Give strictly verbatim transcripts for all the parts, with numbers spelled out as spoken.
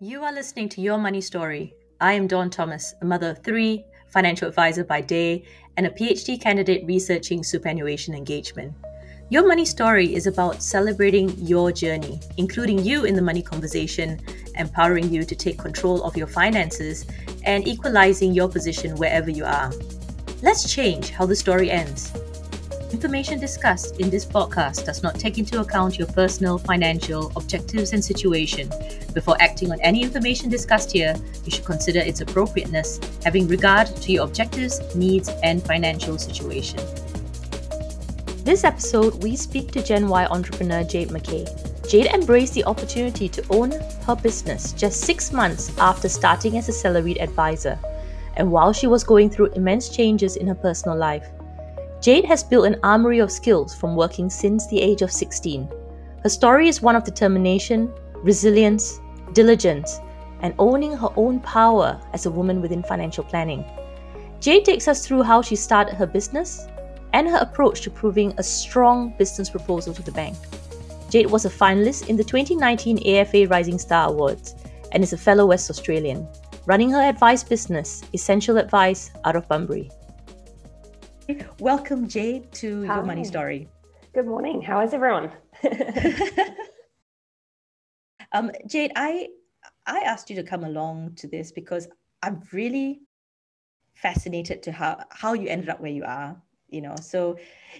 You are listening to Your Money Story. I am Dawn Thomas, a mother of three, financial advisor by day, and a PhD candidate researching superannuation engagement. Your Money Story is about celebrating your journey, including you in the money conversation, empowering you to take control of your finances, and equalizing your position wherever you are. Let's change how the story ends. Information discussed in this podcast does not take into account your personal, financial objectives and situation. Before acting on any information discussed here, you should consider its appropriateness, having regard to your objectives, needs, and financial situation. This episode, we speak to Gen Y entrepreneur Jade McKay. Jade embraced the opportunity to own her business just six months after starting as a salaried advisor, and while she was going through immense changes in her personal life. Jade has built an armory of skills from working since the age of sixteen. Her story is one of determination, resilience, diligence, and owning her own power as a woman within financial planning. Jade takes us through how she started her business and her approach to proving a strong business proposal to the bank. Jade was a finalist in the twenty nineteen A F A Rising Star Awards and is a fellow West Australian, running her advice business, Essential Advice, out of Bunbury. Welcome, Jade, to Hi. Your Money Story. Good morning. How is everyone? um, Jade, I I asked you to come along to this because I'm really fascinated to how, how you ended up where you are. You know, so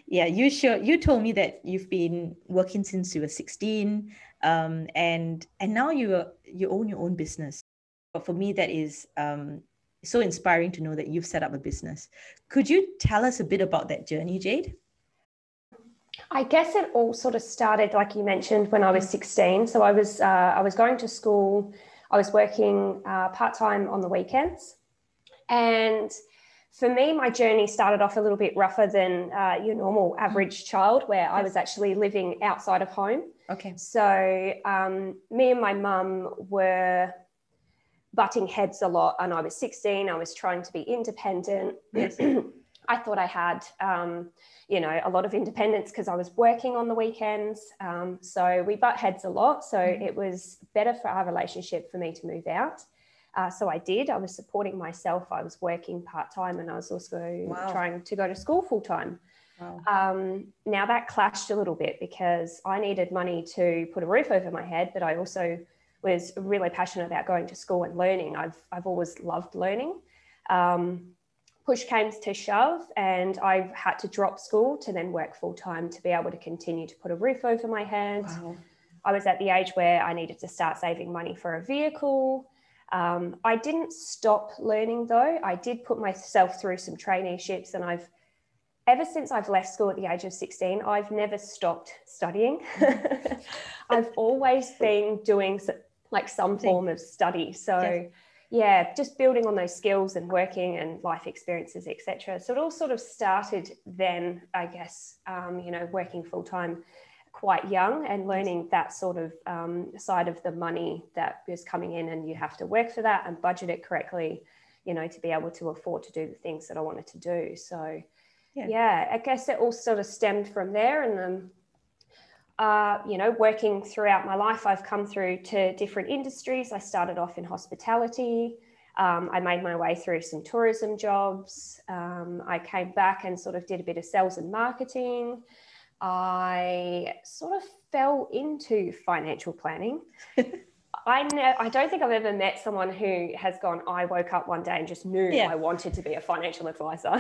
yeah, you sure you told me that you've been working since you were sixteen, um, and and now you are, you own your own business. But for me, that is. Um, So inspiring to know that you've set up a business. Could you tell us a bit about that journey, Jade? I guess it all sort of started, like you mentioned, when I was sixteen. So I was uh, I was going to school. I was working uh, part-time on the weekends. And for me, my journey started off a little bit rougher than uh, your normal average child, where yes. I was actually living outside of home. Okay. So um, me and my mum were butting heads a lot, and I was sixteen. I was trying to be independent. Yes. I thought I had, um, you know, a lot of independence because I was working on the weekends. Um, so we butt heads a lot. So mm-hmm. It was better for our relationship for me to move out. Uh, so I did. I was supporting myself. I was working part time, and I was also wow. trying to go to school full time. Wow. Um, now that clashed a little bit because I needed money to put a roof over my head, but I also was really passionate about going to school and learning. I've I've always loved learning. Um, push came to shove, and I had to drop school to then work full-time to be able to continue to put a roof over my head. Wow. I was at the age where I needed to start saving money for a vehicle. Um, I didn't stop learning, though. I did put myself through some traineeships, and I've Ever since I've left school at the age of sixteen, I've never stopped studying. I've always been doing like some form of study. So yes. yeah, just building on those skills and working and life experiences, et cetera. So it all sort of started then, I guess, um, you know, working full time quite young and learning that sort of um, side of the money that is coming in, and you have to work for that and budget it correctly, you know, to be able to afford to do the things that I wanted to do. So Yeah. yeah, I guess it all sort of stemmed from there. And then, um, uh, you know, working throughout my life, I've come through to different industries. I started off in hospitality. Um, I made my way through some tourism jobs. Um, I came back and sort of did a bit of sales and marketing. I sort of fell into financial planning. I know, I don't think I've ever met someone who has gone, I woke up one day and just knew yeah. I wanted to be a financial advisor.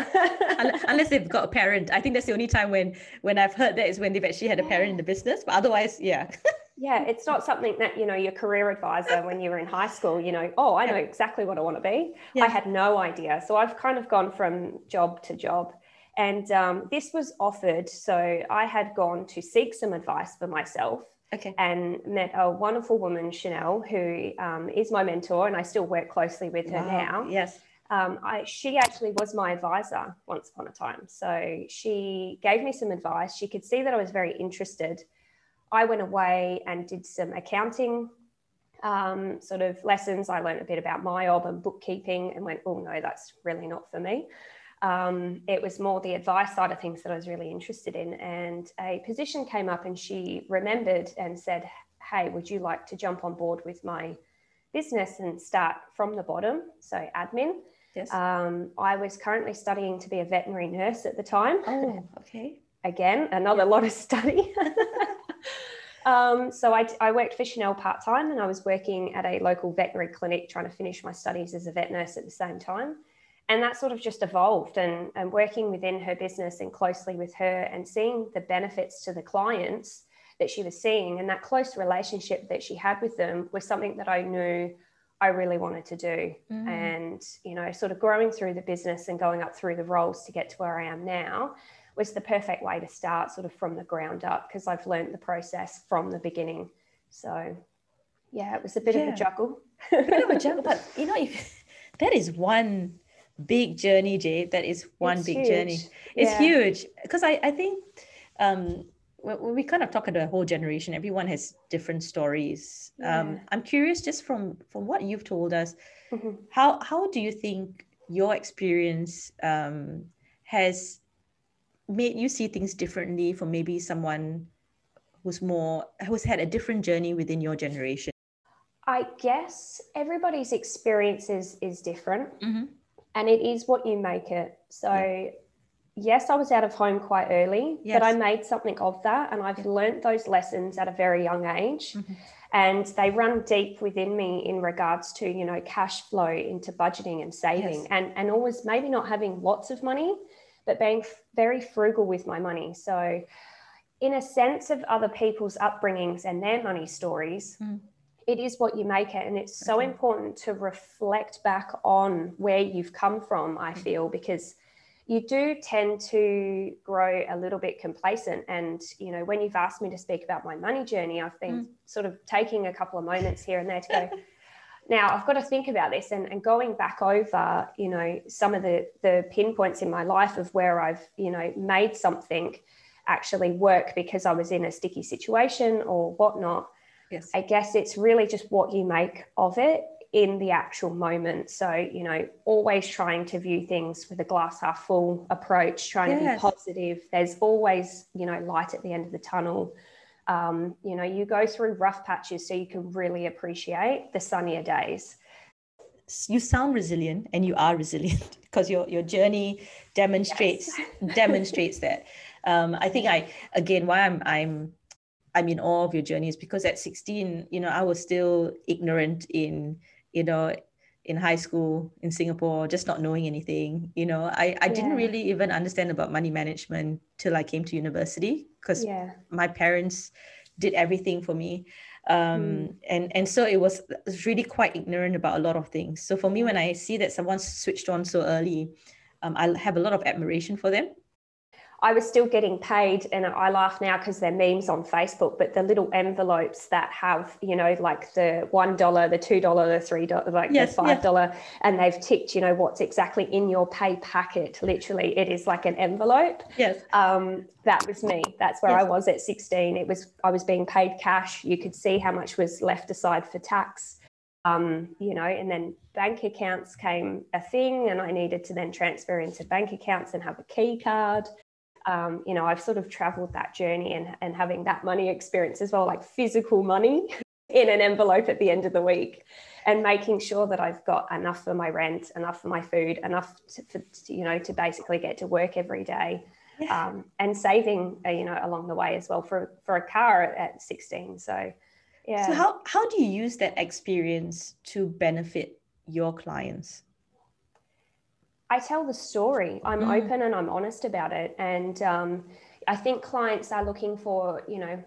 Unless they've got a parent. I think that's the only time when when I've heard that is when they've actually had a parent in the business. But otherwise, yeah. yeah, it's not something that, you know, your career advisor when you were in high school, you know, oh, I know exactly what I want to be. Yeah. I had no idea. So I've kind of gone from job to job. And um, this was offered. So I had gone to seek some advice for myself. Okay. And met a wonderful woman, Chanel, who um, is my mentor, and I still work closely with her wow. now. Yes. Um, I, she actually was my advisor once upon a time. So she gave me some advice. She could see that I was very interested. I went away and did some accounting um, sort of lessons. I learned a bit about M Y O B and bookkeeping and went, oh, no, that's really not for me. Um, it was more the advice side of things that I was really interested in. And a position came up, and she remembered and said, hey, would you like to jump on board with my business and start from the bottom, so admin. Yes. Um, I was currently studying to be a veterinary nurse at the time. Oh, okay. Again, another lot of study. um, so I, I worked for Chanel part-time, and I was working at a local veterinary clinic trying to finish my studies as a vet nurse at the same time. And that sort of just evolved, and, and working within her business and closely with her and seeing the benefits to the clients that she was seeing, and that close relationship that she had with them was something that I knew I really wanted to do. Mm. And, you know, sort of growing through the business and going up through the roles to get to where I am now was the perfect way to start sort of from the ground up, because I've learned the process from the beginning. So, yeah, it was a bit yeah. of a juggle. A bit of a juggle, but, you know, if, that is one big journey, Jade. That is one it's big huge. journey. It's yeah. huge, because I, I think... Um, we kind of talk about a whole generation. Everyone has different stories. Yeah. Um, I'm curious, just from, from what you've told us, mm-hmm. how how do you think your experience um, has made you see things differently from maybe someone who's more who's had a different journey within your generation? I guess everybody's experience is, is different, mm-hmm. and it is what you make it. So. Yeah. Yes, I was out of home quite early, yes. but I made something of that, and I've yeah. learned those lessons at a very young age, mm-hmm. and they run deep within me in regards to, you know, cash flow into budgeting and saving, yes. and, and always maybe not having lots of money, but being f- very frugal with my money. So in a sense of other people's upbringings and their money stories, mm. it is what you make it. And it's so okay. important to reflect back on where you've come from, I mm-hmm. feel, because you do tend to grow a little bit complacent. And, you know, when you've asked me to speak about my money journey, I've been mm. sort of taking a couple of moments here and there to go, now I've got to think about this, and, and going back over, you know, some of the, the pinpoints in my life of where I've, you know, made something actually work because I was in a sticky situation or whatnot. Yes. I guess it's really just what you make of it in the actual moment. So, you know, always trying to view things with a glass half full approach, trying yes. to be positive. There's always, you know, light at the end of the tunnel. Um, you know, you go through rough patches so you can really appreciate the sunnier days. You sound resilient, and you are resilient, because your your journey demonstrates yes. demonstrates that. Um, I think I, again, why I'm I'm I'm in awe of your journey is because at sixteen, you know, I was still ignorant in you know, in high school in Singapore, just not knowing anything. You know, I, I yeah. didn't really even understand about money management till I came to university, because yeah. my parents did everything for me. Um, mm. and, and so it was really quite ignorant about a lot of things. So for me, when I see that someone switched on so early, um, I have a lot of admiration for them. I was still getting paid, and I laugh now because they're memes on Facebook, but the little envelopes that have, you know, like the one dollar, the two dollars, the three dollars, like yes, the five dollars, yes. and they've ticked, you know, what's exactly in your pay packet. Literally, it is like an envelope. Yes. Um, that was me. That's where yes. I was at sixteen. It was, I was being paid cash. You could see how much was left aside for tax, um, you know, and then bank accounts came a thing, and I needed to then transfer into bank accounts and have a key card. Um, you know, I've sort of traveled that journey and, and having that money experience as well, like physical money in an envelope at the end of the week, and making sure that I've got enough for my rent, enough for my food, enough to, for, you know, to basically get to work every day, yeah. um, and saving, you know, along the way as well for, for a car at sixteen. So, yeah. So how, how do you use that experience to benefit your clients? I tell the story. I'm mm. open and I'm honest about it. And um, I think clients are looking for, you know,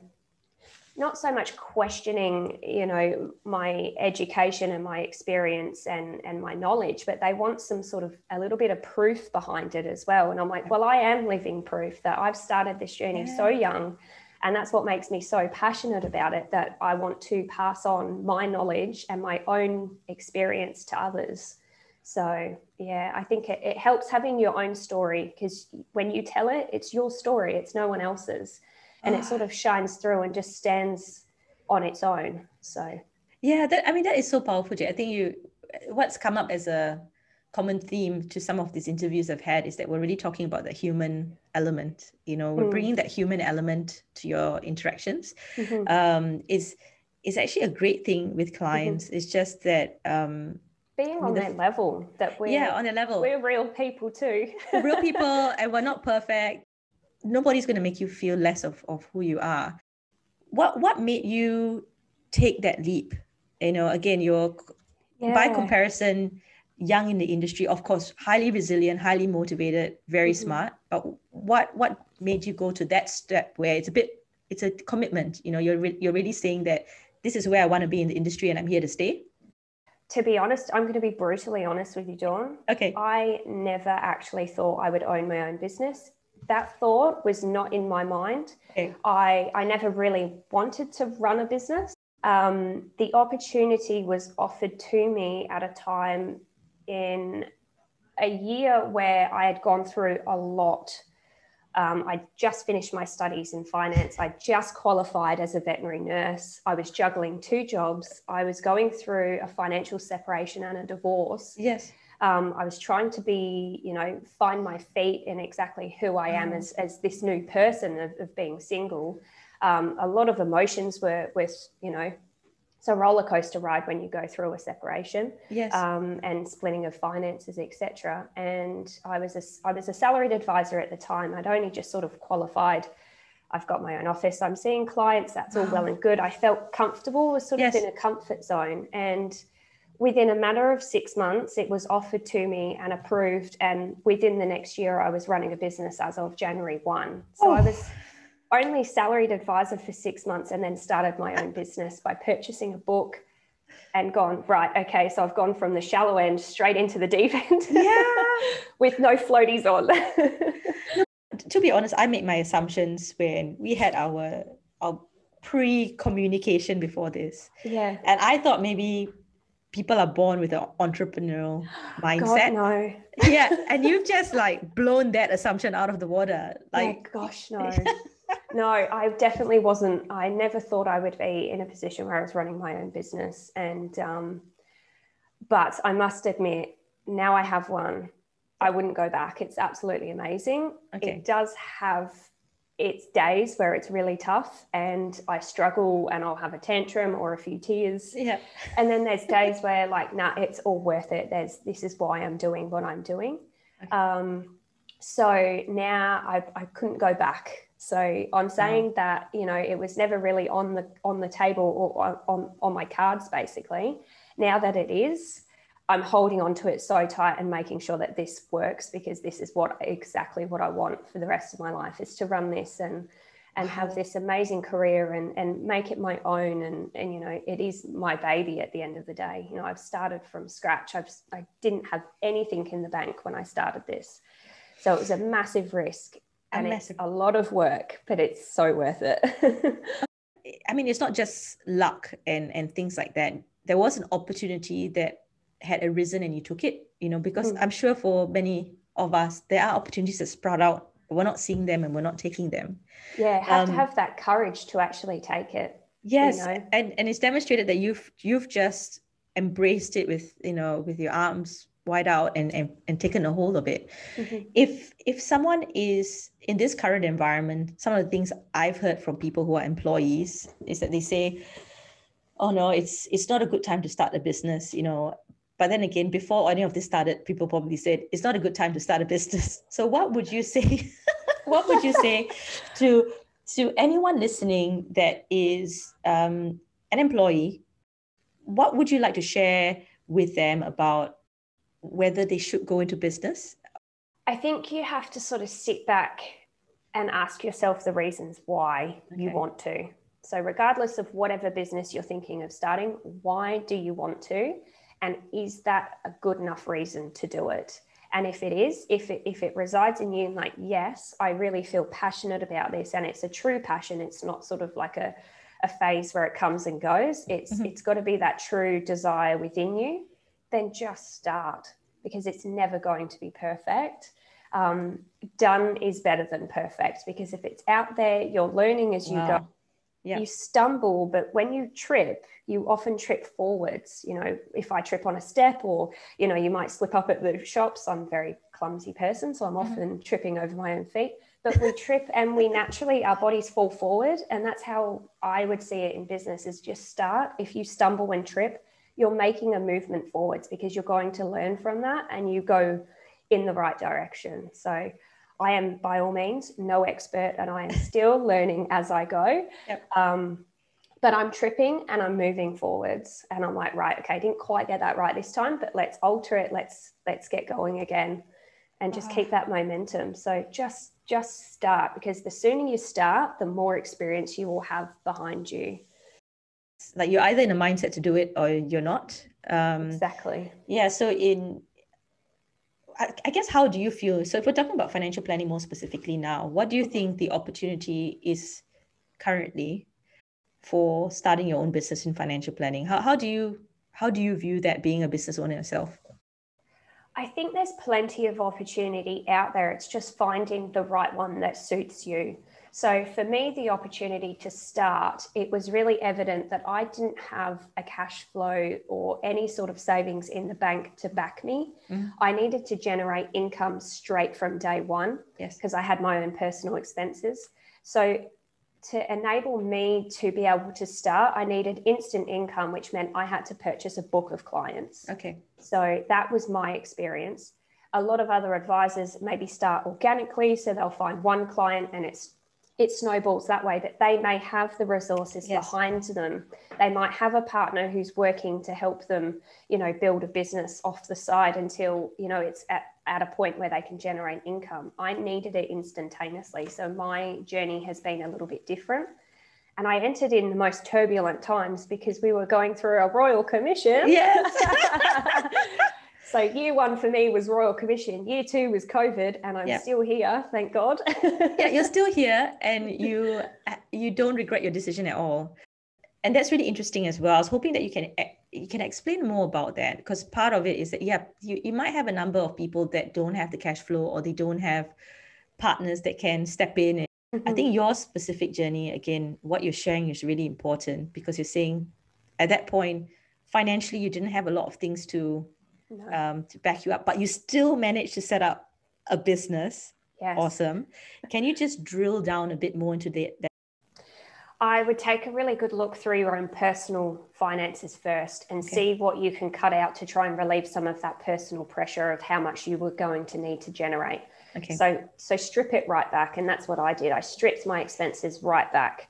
not so much questioning, you know, my education and my experience and, and my knowledge, but they want some sort of a little bit of proof behind it as well. And I'm like, well, I am living proof that I've started this journey yeah. so young. And that's what makes me so passionate about it, that I want to pass on my knowledge and my own experience to others. So, yeah, I think it, it helps having your own story, because when you tell it, it's your story. It's no one else's. And oh. it sort of shines through and just stands on its own. So, yeah, that, I mean, that is so powerful, Jade. I think you, what's come up as a common theme to some of these interviews I've had is that we're really talking about the human element. You know, we're mm. bringing that human element to your interactions. Mm-hmm. Um, is is actually a great thing with clients. Mm-hmm. It's just that um, being on the, that level that we're yeah on that level we're real people too. We're real people, and we're not perfect. Nobody's going to make you feel less of, of who you are. What what made you take that leap? You know, again, you're yeah. by comparison young in the industry, of course, highly resilient, highly motivated, very mm-hmm. smart. But what what made you go to that step where it's a bit it's a commitment? You know, you're re- you're really saying that this is where I want to be in the industry and I'm here to stay. To be honest, I'm going to be brutally honest with you, Dawn. Okay. I never actually thought I would own my own business. That thought was not in my mind. Okay. I, I never really wanted to run a business. Um, the opportunity was offered to me at a time in a year where I had gone through a lot. Um, I just finished my studies in finance. I just qualified as a veterinary nurse. I was juggling two jobs. I was going through a financial separation and a divorce. Yes. Um, I was trying to be, you know, find my feet in exactly who I am as, as this new person of, of being single. Um, a lot of emotions were, with, you know, it's a roller coaster ride when you go through a separation, yes, um, and splitting of finances, et cetera. And I was a, I was a salaried advisor at the time. I'd only just sort of qualified. I've got my own office. I'm seeing clients. That's all well and good. I felt comfortable. Was sort yes. of in a comfort zone. And within a matter of six months, it was offered to me and approved. And within the next year, I was running a business as of January first. So oh. I was only salaried advisor for six months and then started my own business by purchasing a book and gone, right, okay, so I've gone from the shallow end straight into the deep end yeah. with no floaties on. No, to be honest, I made my assumptions when we had our, our pre-communication before this. Yeah. And I thought maybe people are born with an entrepreneurial mindset. God, no. Yeah. And you've just like blown that assumption out of the water. Like, oh, gosh, no. No, I definitely wasn't. I never thought I would be in a position where I was running my own business. And, um, but I must admit, now I have one, I wouldn't go back. It's absolutely amazing. Okay. It does have its days where it's really tough and I struggle and I'll have a tantrum or a few tears. Yeah. And then there's days where like, nah, it's all worth it. There's, this is why I'm doing what I'm doing. Okay. Um, so now I, I couldn't go back. So I'm saying wow. that, you know, it was never really on the, on the table or on, on my cards, basically. Now that it is, I'm holding on to it so tight and making sure that this works, because this is what exactly what I want for the rest of my life, is to run this and and have this amazing career and and make it my own. And, and, you know, it is my baby at the end of the day. You know, I've started from scratch. I've, I didn't have anything in the bank when I started this. So it was a massive risk and a massive- it's a lot of work, but it's so worth it. I mean, it's not just luck and, and things like that. There was an opportunity that had arisen and you took it, you know, because mm. I'm sure for many of us, there are opportunities that sprout out, but we're not seeing them and we're not taking them. Yeah, have um, to have that courage to actually take it. Yes, you know? and and it's demonstrated that you've you've just embraced it with, you know, with your arms wide out and and, and taken a hold of it. Mm-hmm. If if someone is in this current environment, some of the things I've heard from people who are employees is that they say, oh no, it's it's not a good time to start a business, you know. But then again, before any of this started, people probably said, it's not a good time to start a business. So what would you say, what would you say to, to anyone listening that is um, an employee? What would you like to share with them about whether they should go into business? I think you have to sort of sit back and ask yourself the reasons why okay. you want to. So regardless of whatever business you're thinking of starting, why do you want to? And is that a good enough reason to do it? And if it is, if it, if it resides in you, like, yes, I really feel passionate about this and it's a true passion. It's not sort of like a, a phase where it comes and goes. It's mm-hmm. it's got to be that true desire within you. Then just start, because it's never going to be perfect. Um, done is better than perfect, because if it's out there, you're learning as you wow. go. Yep. You stumble, but when you trip, you often trip forwards. You know, if I trip on a step, or, you know, you might slip up at the shops. I'm a very clumsy person, so I'm mm-hmm. often tripping over my own feet. but we trip and we naturally, our bodies fall forward. And that's how I would see it in business, is just start. If you stumble and trip, you're making a movement forwards because you're going to learn from that and you go in the right direction. So I am by all means no expert, and I am still learning as I go. Yep. Um, but I'm tripping and I'm moving forwards and I'm like, right, okay, I didn't quite get that right this time, but let's alter it. Let's, let's get going again and just wow. keep that momentum. So just, just start, because the sooner you start, the more experience you will have behind you. Like, you're either in a mindset to do it or you're not. Um, exactly. Yeah. So in, I, I guess, how do you feel? So if we're talking about financial planning more specifically now, what do you think the opportunity is currently for starting your own business in financial planning? How, how do you, how do you view that being a business owner yourself? I think there's plenty of opportunity out there. It's just finding the right one that suits you. So for me, the opportunity to start, it was really evident that I didn't have a cash flow or any sort of savings in the bank to back me. Mm. I needed to generate income straight from day one, yes, because I had my own personal expenses. So to enable me to be able to start, I needed instant income, which meant I had to purchase a book of clients. Okay. So that was my experience. A lot of other advisors maybe start organically, so they'll find one client and it's it snowballs that way, but they may have the resources yes. behind them. They might have a partner who's working to help them, you know, build a business off the side until, you know, it's at, at a point where they can generate income. I needed it instantaneously. So my journey has been a little bit different. And I entered in the most turbulent times because we were going through a Royal Commission. Yes. So year one for me was Royal Commission. Year two was COVID, and I'm yeah. still here, thank God. Yeah, you're still here, and you you don't regret your decision at all. And that's really interesting as well. I was hoping that you can you can explain more about that, because part of it is that, yeah, you, you might have a number of people that don't have the cash flow or they don't have partners that can step in. And mm-hmm. I think your specific journey, again, what you're sharing is really important, because you're saying at that point, financially, you didn't have a lot of things to... No. Um, to back you up, but you still managed to set up a business. Yes. Awesome. Can you just drill down a bit more into that? I would take a really good look through your own personal finances first and okay. see what you can cut out to try and relieve some of that personal pressure of how much you were going to need to generate. Okay. So, so strip it right back. And that's what I did. I stripped my expenses right back,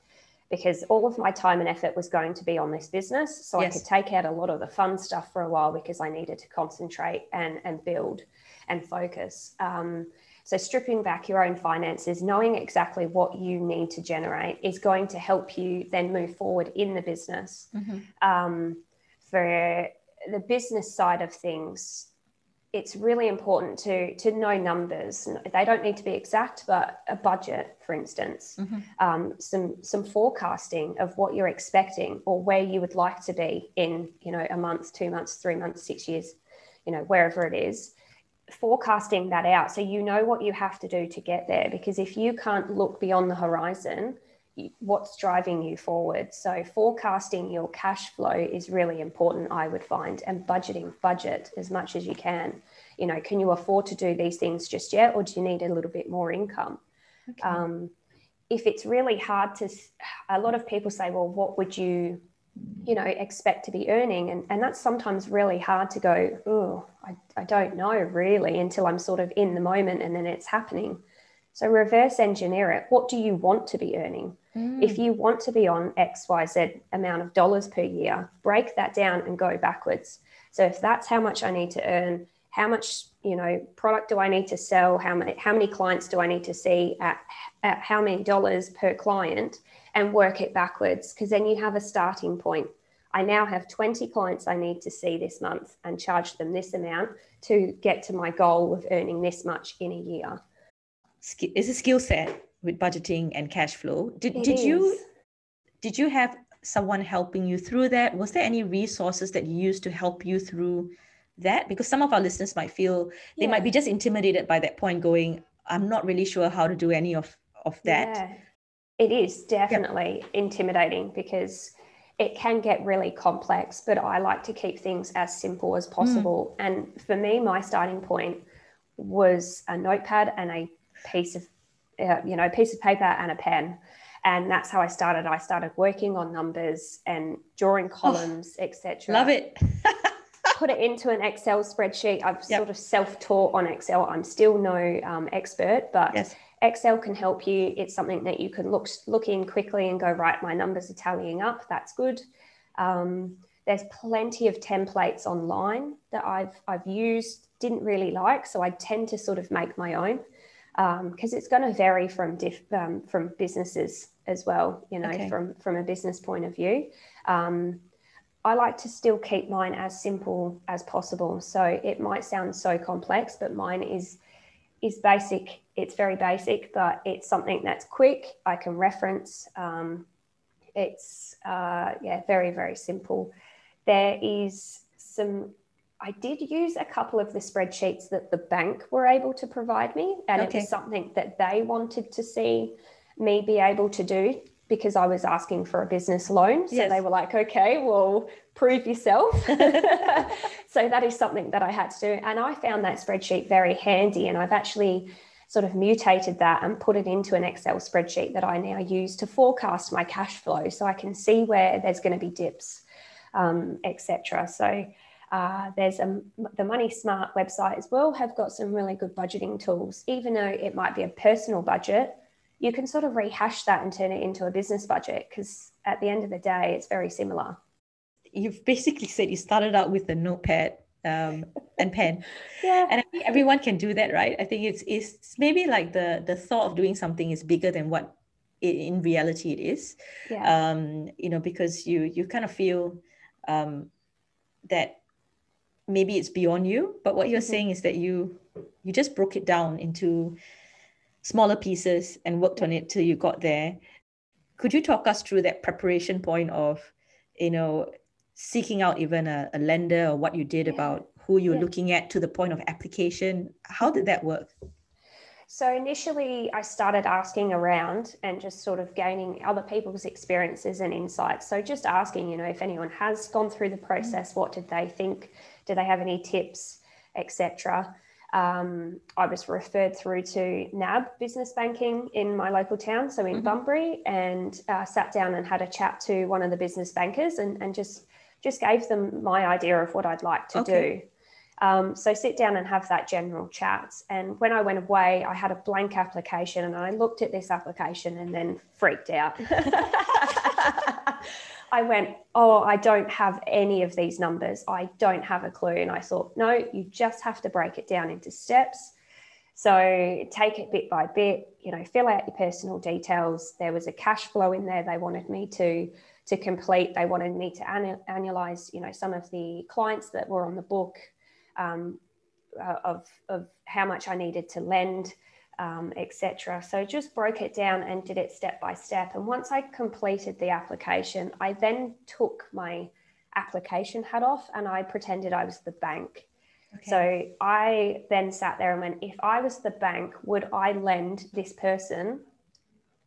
because all of my time and effort was going to be on this business. So yes. I could take out a lot of the fun stuff for a while because I needed to concentrate and, and build and focus. Um, so stripping back your own finances, knowing exactly what you need to generate is going to help you then move forward in the business. Mm-hmm. Um, for the business side of things, it's really important to, to know numbers. They don't need to be exact, but a budget, for instance, mm-hmm. um, some, some forecasting of what you're expecting or where you would like to be in, you know, a month, two months, three months, six years, you know, wherever it is, forecasting that out. So you know what you have to do to get there, because if you can't look beyond the horizon, what's driving you forward? So forecasting your cash flow is really important, I would find, and budgeting. Budget as much as you can. You know, can you afford to do these things just yet, or do you need a little bit more income? Okay. Um, if it's really hard to, a lot of people say, well, what would you, you know, expect to be earning? And, and that's sometimes really hard to go, oh, I, I don't know really, until I'm sort of in the moment and then it's happening. So reverse engineer it. What do you want to be earning? Mm. If you want to be on X Y Z amount of dollars per year, break that down and go backwards. So if that's how much I need to earn, how much, you know, product do I need to sell? How many, how many clients do I need to see at, at how many dollars per client, and work it backwards? Because then you have a starting point. I now have twenty clients I need to see this month and charge them this amount to get to my goal of earning this much in a year. It's a skill set with budgeting and cash flow. Did, did you did you have someone helping you through that? Was there any resources that you used to help you through that? Because some of our listeners might feel they yeah. might be just intimidated by that point, going, I'm not really sure how to do any of, of that. Yeah. It is definitely yep. intimidating, because it can get really complex, but I like to keep things as simple as possible. Mm. And for me, my starting point was a notepad and a piece of uh, you know, a piece of paper and a pen. And that's how I started. I started working on numbers and drawing columns, oh, et cetera. Love it. Put it into an Excel spreadsheet. I've yep. sort of self-taught on Excel. I'm still no um, expert, but yes. Excel can help you. It's something that you can look look in quickly and go, right, my numbers are tallying up. That's good. Um, there's plenty of templates online that I've I've used, didn't really like, so I tend to sort of make my own. Because um, it's going to vary from diff, um, from businesses as well, you know, okay. from from a business point of view. Um, I like to still keep mine as simple as possible. So it might sound so complex, but mine is is basic. It's very basic, but it's something that's quick. I can reference. Um, it's uh, yeah, very very simple. There is some. I did use a couple of the spreadsheets that the bank were able to provide me, and okay. it was something that they wanted to see me be able to do because I was asking for a business loan. So yes. they were like, okay, well, prove yourself. So that is something that I had to do. And I found that spreadsheet very handy, and I've actually sort of mutated that and put it into an Excel spreadsheet that I now use to forecast my cash flow so I can see where there's going to be dips, um, et cetera. So Uh, there's a, the Money Smart website as well, have got some really good budgeting tools. Even though it might be a personal budget, you can sort of rehash that and turn it into a business budget, because at the end of the day, it's very similar. You've basically said you started out with a notepad um, and pen. Yeah. And I think everyone can do that, right? I think it's, it's maybe like the, the thought of doing something is bigger than what it, in reality it is, yeah. um, you know, because you, you kind of feel um, that maybe it's beyond you, but what you're mm-hmm. saying is that you you just broke it down into smaller pieces and worked on it till you got there. Could you talk us through that preparation point of, you know, seeking out even a, a lender, or what you did yeah. about who you're yeah. looking at to the point of application? How did that work? So initially I started asking around and just sort of gaining other people's experiences and insights. So just asking, you know, if anyone has gone through the process, what did they think? Do they have any tips, et cetera? Um, I was referred through to N A B business banking in my local town, so in mm-hmm. Bunbury, and uh, sat down and had a chat to one of the business bankers and, and just, just gave them my idea of what I'd like to okay. do. Um, so sit down and have that general chat. And when I went away, I had a blank application, and I looked at this application and then freaked out. I went, oh, I don't have any of these numbers. I don't have a clue. And I thought, no, you just have to break it down into steps. So take it bit by bit, you know, fill out your personal details. There was a cash flow in there they wanted me to to complete. They wanted me to annualize, you know, some of the clients that were on the book. Um, uh, of of how much I needed to lend, um, et cetera. So just broke it down and did it step by step. And once I completed the application, I then took my application hat off and I pretended I was the bank. Okay. So I then sat there and went, if I was the bank, would I lend this person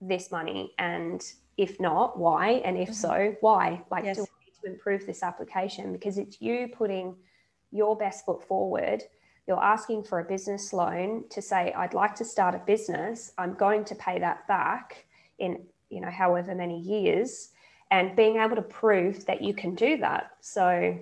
this money? And if not, why? And if mm-hmm. so, why? Like, yes. do I need to improve this application? Because it's you putting your best foot forward. You're asking for a business loan to say, I'd like to start a business. I'm going to pay that back in, you know, however many years, and being able to prove that you can do that. So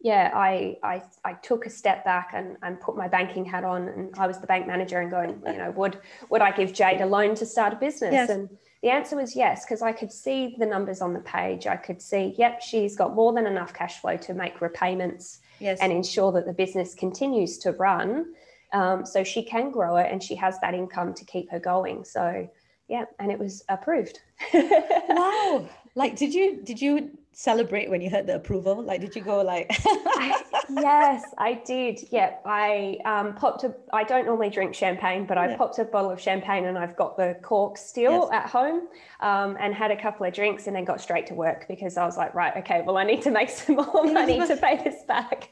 yeah, I, I, I took a step back and, and put my banking hat on, and I was the bank manager and going, you know, would, would I give Jade a loan to start a business? Yes. And the answer was yes, because I could see the numbers on the page. I could see, yep, she's got more than enough cash flow to make repayments yes. and ensure that the business continues to run. Um, so she can grow it, and she has that income to keep her going. So yeah, and it was approved. Wow. Like, did you, did you celebrate when you heard the approval? Like, did you go like, I, yes, I did. Yeah. I, um, popped a, I don't normally drink champagne, but I yeah. popped a bottle of champagne, and I've got the cork still yes. at home, um, and had a couple of drinks and then got straight to work, because I was like, right, okay, well, I need to make some more money to pay this back.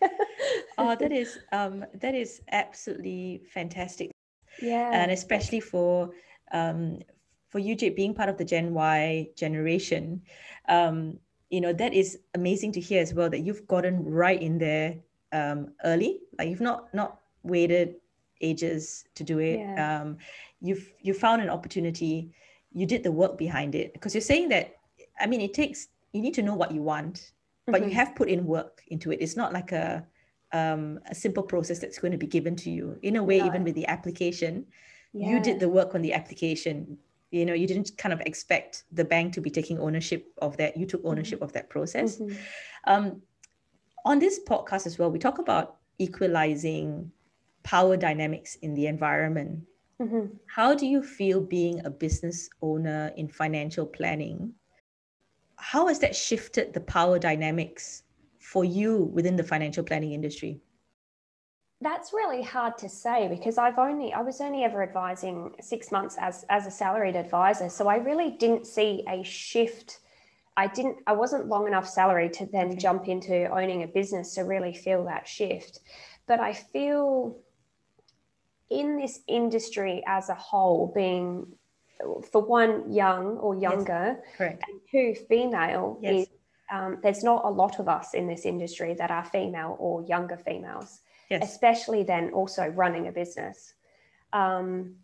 Oh, that is, um, that is absolutely fantastic. Yeah. And especially for, um, for you, Jade, being part of the Gen Y generation, um, you know, that is amazing to hear as well, that you've gotten right in there um, early. Like, you've not not waited, ages to do it. Yeah. Um, you've, you found an opportunity. You did the work behind it, because you're saying that, I mean, it takes, you need to know what you want, but mm-hmm. you have put in work into it. It's not like a, um, a simple process that's going to be given to you. In a way, no. even with the application, yeah. you did the work on the application. You know, you didn't kind of expect the bank to be taking ownership of that. You took ownership mm-hmm. of that process. Mm-hmm. Um, on this podcast as well, we talk about equalizing power dynamics in the environment. Mm-hmm. How do you feel being a business owner in financial planning? How has that shifted the power dynamics for you within the financial planning industry? That's really hard to say, because I've only, I was only ever advising six months as, as a salaried advisor. So I really didn't see a shift. I didn't, I wasn't long enough salary to then okay. jump into owning a business to really feel that shift. But I feel in this industry as a whole, being, for one, young or younger, yes, correct. And two, female, yes. is, um, there's not a lot of us in this industry that are female or younger females. Yes. Especially then also running a business. Um,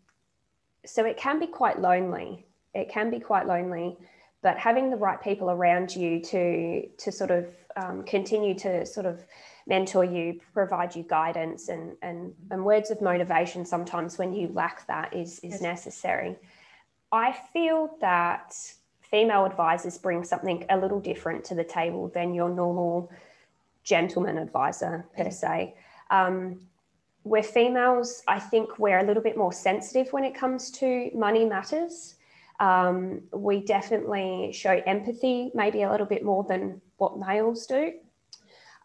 so it can be quite lonely. It can be quite lonely, but having the right people around you to, to sort of um, continue to sort of mentor you, provide you guidance and, and, and words of motivation sometimes when you lack that is, is yes. necessary. I feel that female advisors bring something a little different to the table than your normal gentleman advisor per yes. se. Um, we're females, I think we're a little bit more sensitive when it comes to money matters. Um, we definitely show empathy, maybe a little bit more than what males do.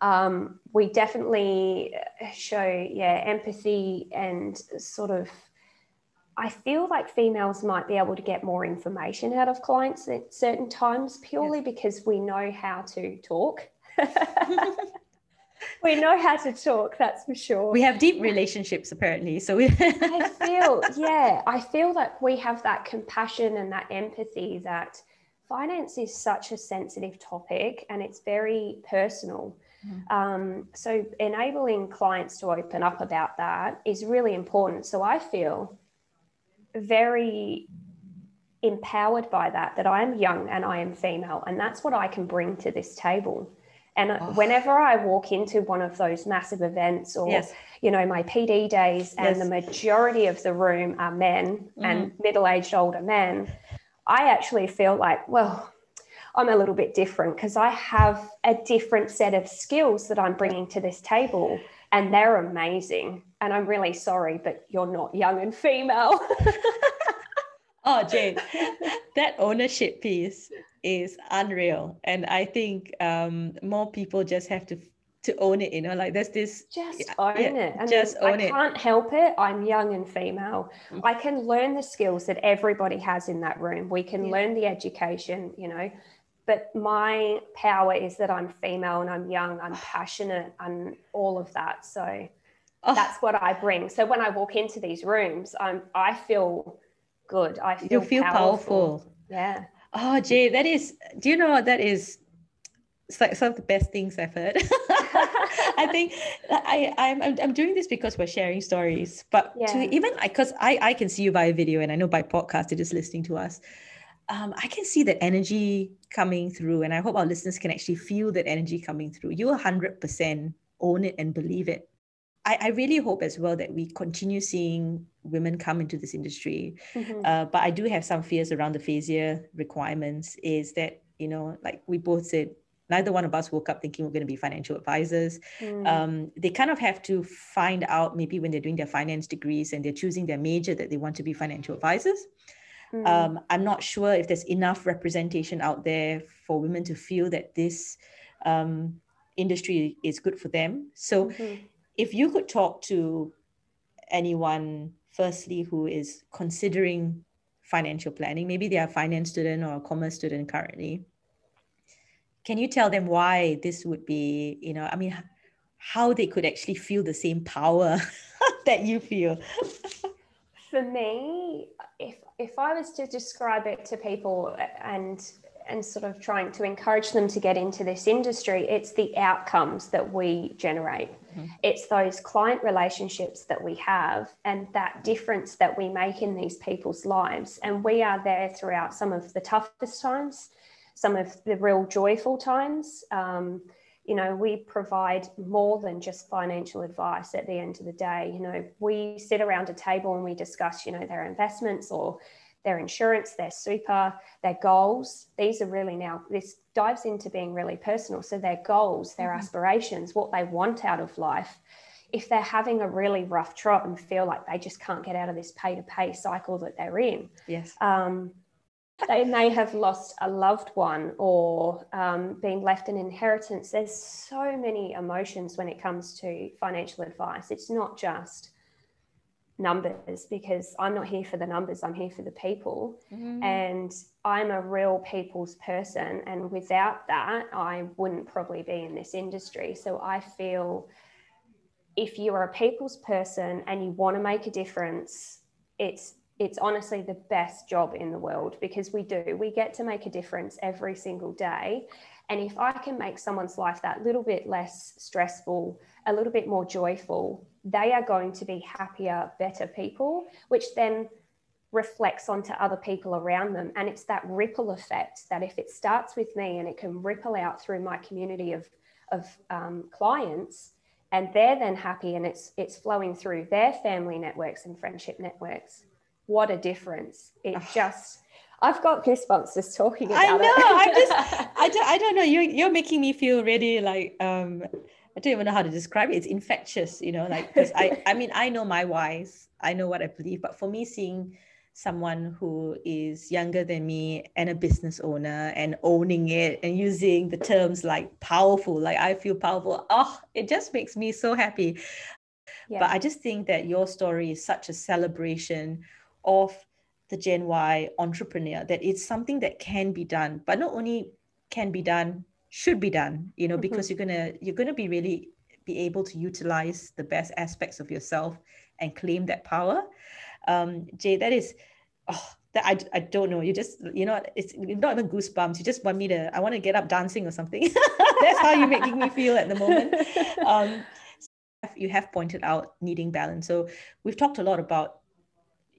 Um, we definitely show, yeah, empathy and sort of, I feel like females might be able to get more information out of clients at certain times purely yes. because we know how to talk. We know how to talk, that's for sure. We have deep relationships, apparently. So we. I feel, yeah, I feel like we have that compassion and that empathy that finance is such a sensitive topic and it's very personal. Mm-hmm. Um, so enabling clients to open up about that is really important. So I feel very empowered by that, that I am young and I am female, and that's what I can bring to this table. And oh. whenever I walk into one of those massive events or, yes. you know, my P D days and yes. the majority of the room are men mm. and middle-aged older men, I actually feel like, well, I'm a little bit different because I have a different set of skills that I'm bringing to this table and they're amazing. And I'm really sorry, but you're not young and female. Oh, Jade, that ownership piece is unreal. And I think um, more people just have to to own it, you know, like there's this... Just own yeah, it. I just mean, own I it. I can't help it. I'm young and female. Mm-hmm. I can learn the skills that everybody has in that room. We can yeah. learn the education, you know, but my power is that I'm female and I'm young, I'm passionate, I'm all of that. So oh. that's what I bring. So when I walk into these rooms, I'm I feel... good. I feel, you feel powerful. powerful. Yeah. Oh, Jay, that is, do you know what that is? It's like some of the best things I've heard. I think I, I'm, I'm doing this because we're sharing stories, but yeah. to even like, cause I, I can see you by video and I know by podcast, it is listening to us. Um, I can see that energy coming through and I hope our listeners can actually feel that energy coming through. You a hundred percent own it and believe it. I, I really hope as well that we continue seeing women come into this industry. Mm-hmm. Uh, but I do have some fears around the FASEA requirements is that, you know, like we both said, neither one of us woke up thinking we're going to be financial advisors. Mm. Um, they kind of have to find out maybe when they're doing their finance degrees and they're choosing their major that they want to be financial advisors. Mm. Um, I'm not sure if there's enough representation out there for women to feel that this um, industry is good for them. So mm-hmm. if you could talk to anyone, firstly, who is considering financial planning, maybe they are a finance student or a commerce student currently, can you tell them why this would be, you know, I mean, how they could actually feel the same power that you feel? For me, if if I was to describe it to people and and sort of trying to encourage them to get into this industry, it's the outcomes that we generate. Mm-hmm. It's those client relationships that we have and that difference that we make in these people's lives. And we are there throughout some of the toughest times, some of the real joyful times. Um, you know, we provide more than just financial advice at the end of the day. You know, we sit around a table and we discuss, you know, their investments or their insurance, their super, their goals. These are really now, this dives into being really personal. So their goals, their mm-hmm. aspirations, what they want out of life. If they're having a really rough trot and feel like they just can't get out of this pay-to-pay cycle that they're in. Yes. Um, they may have lost a loved one or um, been left an inheritance. There's so many emotions when it comes to financial advice. It's not just numbers, because I'm not here for the numbers, I'm here for the people. Mm-hmm. And I'm a real people's person, and without that I wouldn't probably be in this industry. So I feel if you are a people's person and you want to make a difference, it's it's honestly the best job in the world, because we do we get to make a difference every single day. And if I can make someone's life that little bit less stressful, a little bit more joyful, they are going to be happier, better people, which then reflects onto other people around them. And it's that ripple effect that if it starts with me and it can ripple out through my community of, of um, clients, and they're then happy and it's, it's flowing through their family networks and friendship networks, what a difference. It just... I've got goosebumps just talking about it. I know. It. I'm just, I don't, I don't know. You're, you're making me feel really like, um, I don't even know how to describe it. It's infectious, you know, like, cause I, I mean, I know my whys, I know what I believe, but for me, seeing someone who is younger than me and a business owner and owning it and using the terms like powerful, like I feel powerful. Oh, it just makes me so happy. Yeah. But I just think that your story is such a celebration of the Gen Y entrepreneur, that it's something that can be done, but not only can be done, should be done, you know, mm-hmm. because you're gonna you're gonna be really be able to utilize the best aspects of yourself and claim that power. Um, Jade, that is, oh, that I, I don't know. You just, you know, it's not even goosebumps. You just want me to, I want to get up dancing or something. That's how you're making me feel at the moment. Um, you have pointed out needing balance. So we've talked a lot about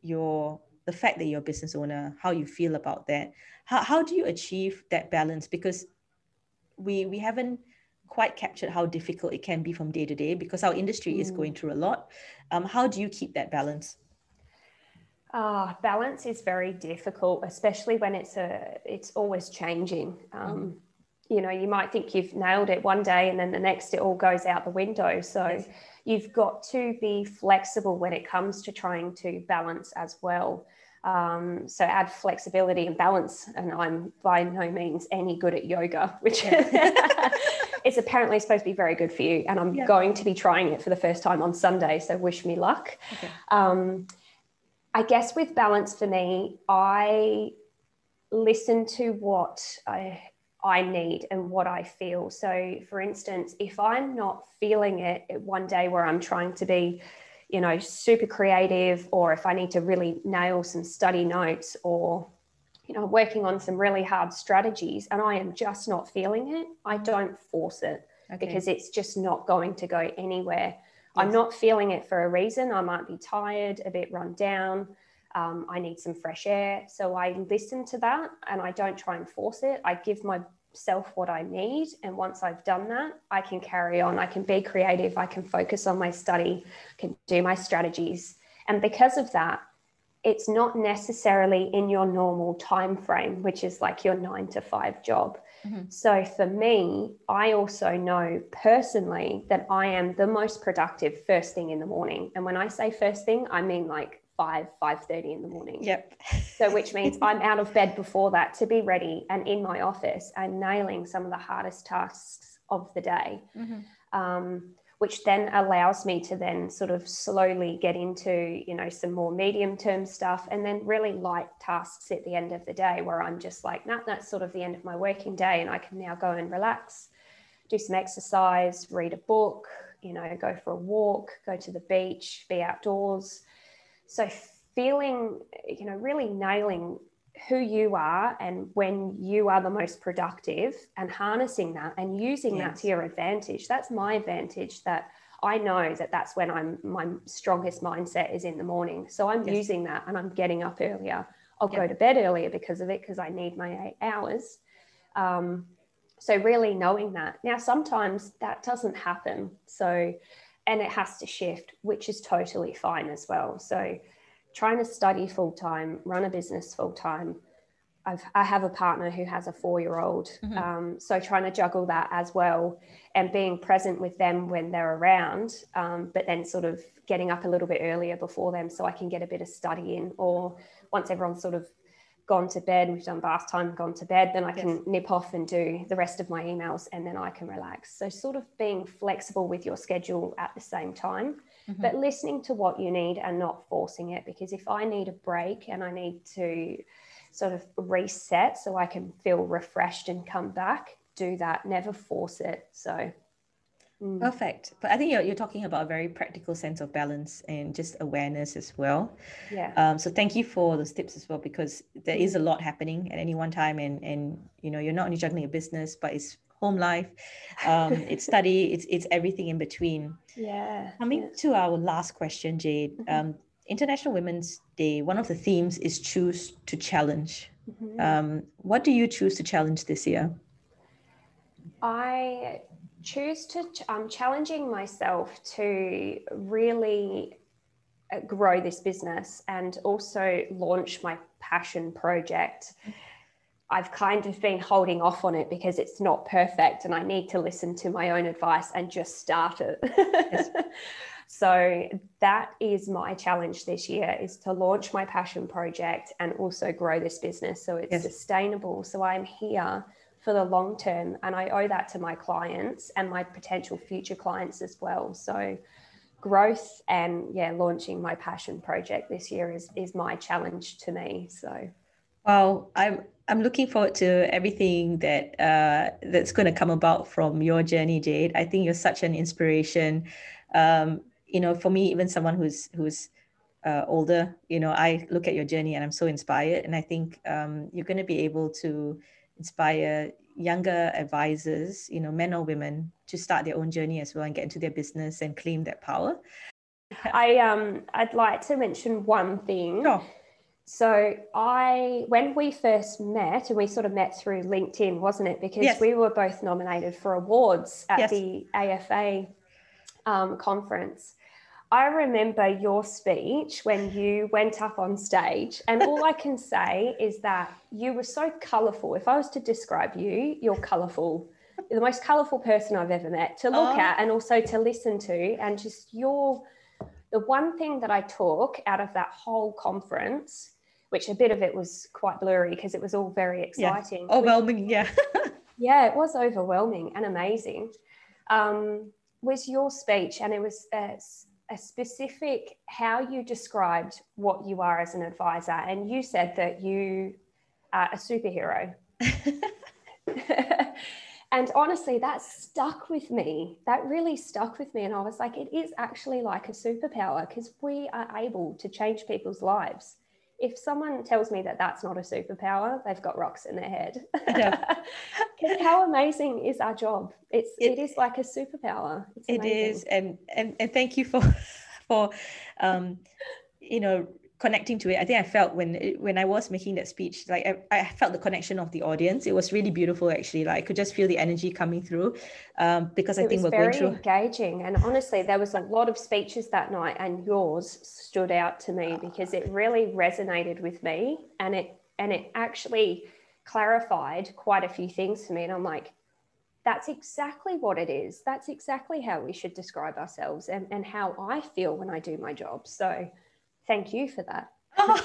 your the fact that you're a business owner, how you feel about that. How, how do you achieve that balance? Because we we haven't quite captured how difficult it can be from day to day, because our industry mm. is going through a lot. Um, how do you keep that balance? Uh, balance is very difficult, especially when it's a it's always changing. Um, mm. You know, you might think you've nailed it one day and then the next it all goes out the window. So yes. You've got to be flexible when it comes to trying to balance as well. Um, so add flexibility and balance. And I'm by no means any good at yoga, which it's apparently supposed to be very good for you. And I'm yeah. going to be trying it for the first time on Sunday. So wish me luck. Okay. Um, I guess with balance for me, I listen to what I... I need and what I feel. So for instance, if I'm not feeling it one day where I'm trying to be, you know, super creative, or if I need to really nail some study notes, or, you know, working on some really hard strategies, and I am just not feeling it, I don't force it okay. because it's just not going to go anywhere. Yes. I'm not feeling it for a reason. I might be tired, a bit run down. Um, I need some fresh air. So I listen to that and I don't try and force it. I give myself what I need. And once I've done that, I can carry on. I can be creative. I can focus on my study. I can do my strategies. And because of that, it's not necessarily in your normal time frame, which is like your nine to five job. Mm-hmm. So for me, I also know personally that I am the most productive first thing in the morning. And when I say first thing, I mean like five, five thirty in the morning. Yep. So which means I'm out of bed before that to be ready and in my office and nailing some of the hardest tasks of the day, mm-hmm. um, which then allows me to then sort of slowly get into, you know, some more medium term stuff and then really light tasks at the end of the day where I'm just like, nah, that's sort of the end of my working day and I can now go and relax, do some exercise, read a book, you know, go for a walk, go to the beach, be outdoors. So feeling, you know, really nailing who you are and when you are the most productive, and harnessing that and using yes. that to your advantage. That's my advantage, that I know that that's when I'm my strongest mindset is in the morning. So I'm yes. using that, and I'm getting up earlier. I'll yep. go to bed earlier because of it, because I need my eight hours. Um, so really knowing that. Now, sometimes that doesn't happen. So, and it has to shift, which is totally fine as well. So trying to study full-time, run a business full-time. I've, I have a partner who has a four-year-old. Mm-hmm. Um, so trying to juggle that as well, and being present with them when they're around, um, but then sort of getting up a little bit earlier before them so I can get a bit of study in. Or once everyone's sort of gone to bed, we've done bath time, gone to bed, then I can yes. nip off and do the rest of my emails, and then I can relax. So sort of being flexible with your schedule at the same time, mm-hmm. but listening to what you need and not forcing it. Because if I need a break and I need to sort of reset so I can feel refreshed and come back, do that, never force it. So mm. perfect. But I think you're, you're talking about a very practical sense of balance and just awareness as well. Yeah. Um, so thank you for those tips as well, because there is a lot happening at any one time, and and you know, you're not only juggling a business, but it's home life, um, it's study, it's it's everything in between. Yeah. Coming yeah. to our last question, Jade. Mm-hmm. Um, International Women's Day, one of the themes is choose to challenge. Mm-hmm. Um, what do you choose to challenge this year? I choose to, ch- I'm challenging myself to really grow this business and also launch my passion project. I've kind of been holding off on it because it's not perfect and I need to listen to my own advice and just start it. Yes. So that is my challenge this year, is to launch my passion project and also grow this business so it's yes. sustainable. So I'm here for the long term, and I owe that to my clients and my potential future clients as well. So growth and yeah, launching my passion project this year is, is my challenge to me. So. Well, I'm I'm looking forward to everything that uh, that's going to come about from your journey, Jade. I think you're such an inspiration. Um, you know, for me, even someone who's who's uh, older, you know, I look at your journey and I'm so inspired. And I think um, you're going to be able to inspire younger advisors, you know, men or women, to start their own journey as well and get into their business and claim that power. I um I'd like to mention one thing. Sure. So I, when we first met, and we sort of met through LinkedIn, wasn't it? Because yes. we were both nominated for awards at yes. the A F A um, conference. I remember your speech when you went up on stage, and all I can say is that you were so colourful. If I was to describe you, you're colourful. You're the most colourful person I've ever met to look oh. at, and also to listen to, and just your, the one thing that I took out of that whole conference, which a bit of it was quite blurry because it was all very exciting. Yeah. Overwhelming, yeah. yeah, it was overwhelming and amazing. Um, was your speech, and it was a, a specific how you described what you are as an advisor, and you said that you are a superhero. And honestly, that stuck with me. That really stuck with me. And I was like, it is actually like a superpower, because we are able to change people's lives. If someone tells me that that's not a superpower, they've got rocks in their head. Because how amazing is our job? It's it, it is like a superpower. It's it amazing. Is, and, and and thank you for for um, you know, connecting to it. I think I felt when when I was making that speech, like I, I felt the connection of the audience. It was really beautiful, actually. Like I could just feel the energy coming through, um, because I it think we're going through. It was very engaging, and honestly, there was a lot of speeches that night, and yours stood out to me because it really resonated with me, and it and it actually clarified quite a few things for me. And I'm like, that's exactly what it is. That's exactly how we should describe ourselves, and and how I feel when I do my job. So. Thank you for that. Oh.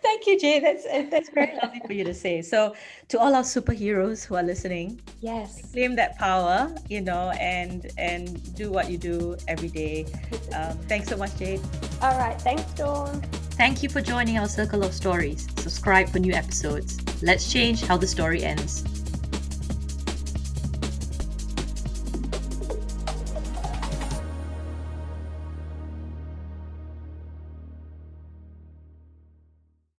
Thank you, Jay. That's that's very lovely for you to say. So to all our superheroes who are listening, yes, claim that power, you know, and and do what you do every day. Um, thanks so much, Jay. All right. Thanks, Dawn. Thank you for joining our Circle of Stories. Subscribe for new episodes. Let's change how the story ends.